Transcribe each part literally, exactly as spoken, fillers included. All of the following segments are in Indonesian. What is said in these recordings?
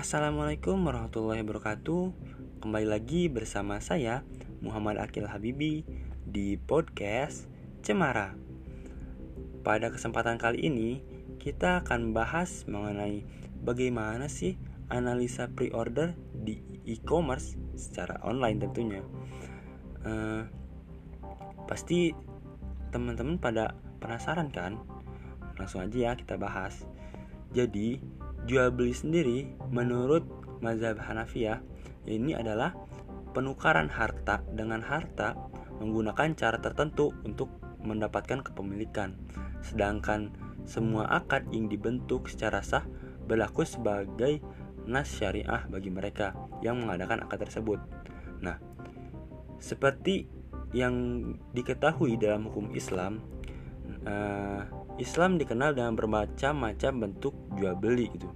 Assalamualaikum warahmatullahi wabarakatuh. Kembali lagi bersama saya Muhammad Akil Habibi di podcast Cemara. Pada kesempatan kali ini kita akan bahas mengenai bagaimana sih analisa pre-order di e-commerce secara online tentunya. uh, Pasti teman-teman pada penasaran kan? Langsung aja ya kita bahas. Jadi jual beli sendiri menurut mazhab Hanafiyah ini adalah penukaran harta dengan harta menggunakan cara tertentu untuk mendapatkan kepemilikan. Sedangkan semua akad yang dibentuk secara sah berlaku sebagai nas syariah bagi mereka yang mengadakan akad tersebut. Nah, seperti yang diketahui dalam hukum Islam, eh, Islam dikenal dengan bermacam-macam bentuk jual beli gitu.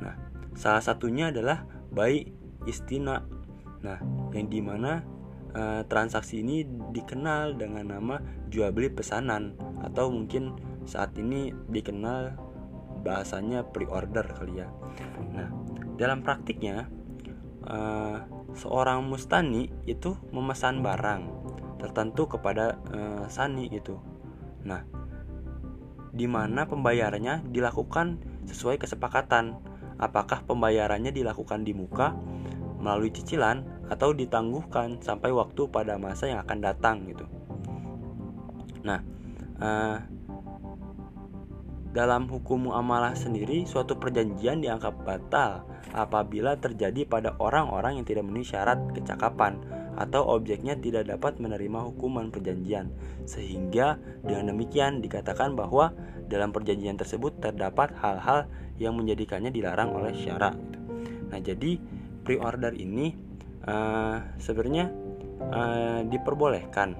Nah, salah satunya adalah bai istina. Nah, yang dimana e, transaksi ini dikenal dengan nama jual beli pesanan atau mungkin saat ini dikenal bahasanya pre-order kali ya. Nah, dalam praktiknya e, seorang mustani itu memesan barang tertentu kepada e, sani gitu. Nah, di mana pembayarannya dilakukan sesuai kesepakatan. Apakah pembayarannya dilakukan di muka, melalui cicilan, atau ditangguhkan sampai waktu pada masa yang akan datang gitu. Nah, eh, dalam hukum muamalah sendiri, suatu perjanjian dianggap batal apabila terjadi pada orang-orang yang tidak memenuhi syarat kecakapan atau objeknya tidak dapat menerima hukuman perjanjian. Sehingga dengan demikian dikatakan bahwa dalam perjanjian tersebut terdapat hal-hal yang menjadikannya dilarang oleh syara. Nah, jadi pre-order ini uh, sebenarnya uh, diperbolehkan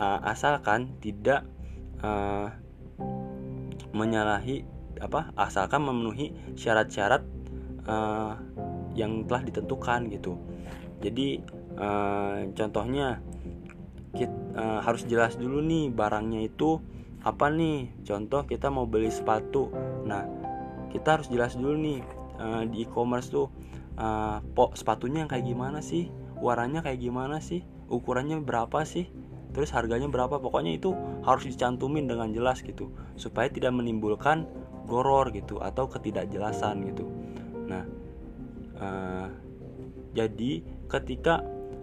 uh, asalkan tidak uh, menyalahi apa asalkan memenuhi syarat-syarat uh, yang telah ditentukan gitu. Jadi Uh, contohnya kita, uh, harus jelas dulu nih barangnya itu apa nih. Contoh kita mau beli sepatu. Nah, kita harus jelas dulu nih uh, di e-commerce tuh uh, po, sepatunya kayak gimana sih, warnanya kayak gimana sih, ukurannya berapa sih, terus harganya berapa. Pokoknya itu harus dicantumin dengan jelas gitu, supaya tidak menimbulkan goror gitu atau ketidakjelasan gitu. Nah, uh, jadi ketika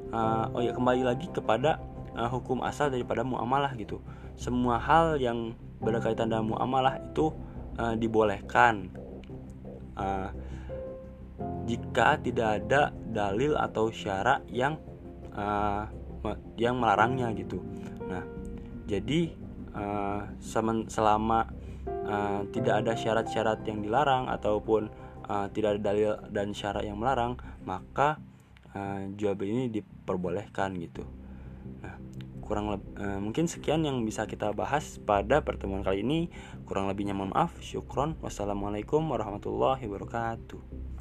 Uh, oh ya kembali lagi kepada uh, hukum asal daripada muamalah gitu. Semua hal yang berkaitan dengan muamalah itu uh, dibolehkan uh, jika tidak ada dalil atau syarat yang uh, yang melarangnya gitu. Nah, jadi uh, selama uh, tidak ada syarat-syarat yang dilarang ataupun uh, tidak ada dalil dan syarat yang melarang, maka Uh, jual beli ini diperbolehkan gitu. Nah, kurang leb- uh, mungkin sekian yang bisa kita bahas pada pertemuan kali ini. Kurang lebihnya mohon maaf. Syukron. Wassalamualaikum warahmatullahi wabarakatuh.